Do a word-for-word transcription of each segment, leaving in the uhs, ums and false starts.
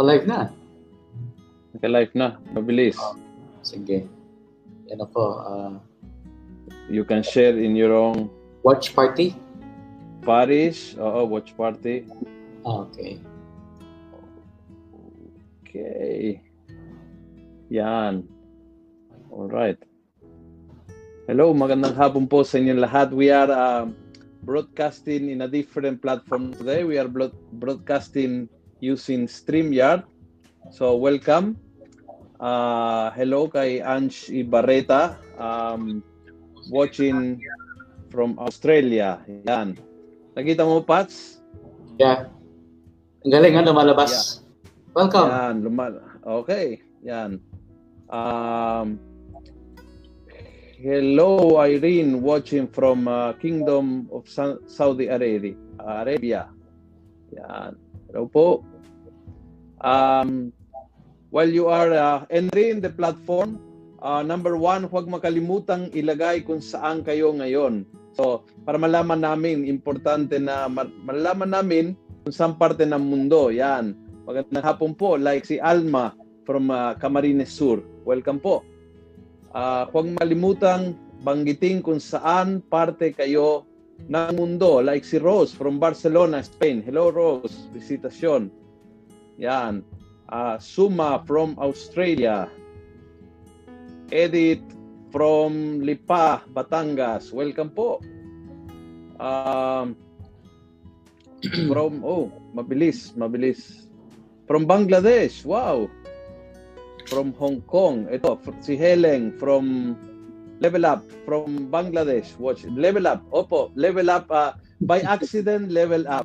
Naka-live na. Naka-live na. Mabilis. Oh, sige. Yan ako. Uh, you can share in your own... Watch party? Parish. Oo, watch party. Okay. Okay. Yan. Alright. Hello, magandang hapon po sa inyong lahat. We are... Uh, broadcasting in a different platform today. We are broad broadcasting using StreamYard. So, welcome. Uh, hello kay Ange Ibarreta, um, watching from Australia. Yan. Nakita mo, Pats? Yeah. Ang galing, ano, malabas. Yeah. Welcome. Yan, lumal okay. Yan. Um, Hello, Irene, watching from uh, Kingdom of Sa Saudi Arabia. Arabia. Yan. Hello po. Um, while you are uh, entering the platform, uh, number one, huwag makalimutang ilagay kung saan kayo ngayon. So, para malaman namin, importante na malaman namin kung saan parte ng mundo. Yan. Magandang hapon po, like si Alma from uh, Camarines Sur. Welcome po. Uh, huwag malimutang banggitin kung saan parte kayo ng mundo. Like si Rose from Barcelona, Spain. Hello, Rose. Visitasyon. Yan. Uh, Suma from Australia. Edith from Lipa, Batangas. Welcome po. Uh, from, oh, mabilis, mabilis. From Bangladesh. Wow. From Hong Kong, ito, si Helen from Level Up, from Bangladesh, watch, Level Up, opo, Level Up, uh, by accident, Level Up.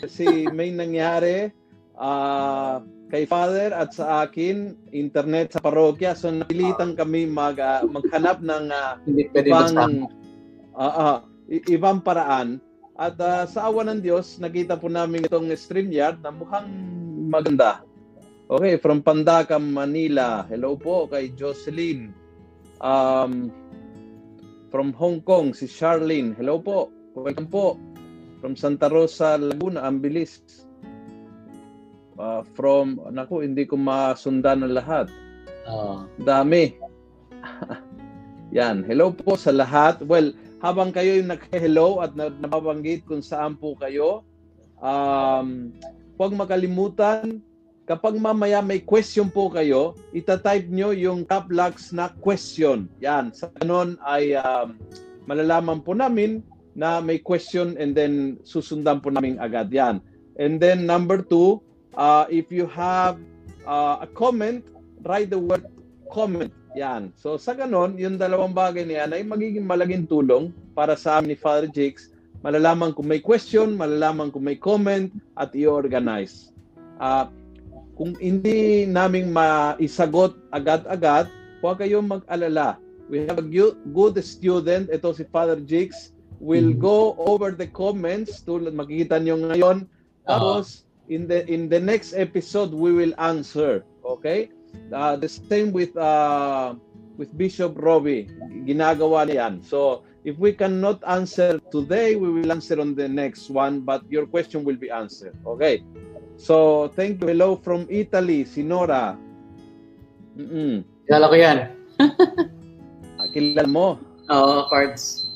Kasi may nangyari uh, kay Father at sa akin, internet sa parokya, so napilitan kami mag, uh, maghanap ng uh, ibang, uh, uh, ibang paraan. At uh, sa awa ng Diyos, nakita po namin itong StreamYard na mukhang maganda. Okay, from Pandacan, Manila. Hello po kay Jocelyn. Um, from Hong Kong, si Charlene. Hello po. Welcome po. From Santa Rosa, Laguna. Ang bilis. Uh, from, naku, hindi ko masundan ang lahat. Uh. Dami. Yan. Hello po sa lahat. Well, habang kayo yung nag-hello at nababanggit kung saan po kayo, um, huwag makalimutan, kapag mamaya may question po kayo, itatype nyo yung top locks na question. Yan. Sa ganun ay um, malalaman po namin na may question and then susundan po namin agad. Yan. And then number two, uh, if you have uh, a comment, write the word comment. Yan. So sa ganun, yung dalawang bagay na yan ay magiging malaking tulong para sa amin ni Father Jicks. Malalaman kung may question, malalaman kung may comment, at i-organize. Uh, Kung hindi naming maisagot agad-agad, huwag kayong mag-alala. We have a good student. Ito si Father Jicks. We'll go over the comments tulad makikita nyo ngayon. Tapos, in the, in the next episode, we will answer. Okay? Uh, the same with, uh, with Bishop Roby. Ginagawa niyan. So, if we cannot answer today, we will answer on the next one. But your question will be answered. Okay? So, thank you. Hello from Italy, si Nora. Mm-mm. Kilala ko yan. Kilala mo? Oo, oh, cards.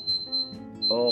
Oo. Oh.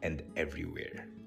and everywhere.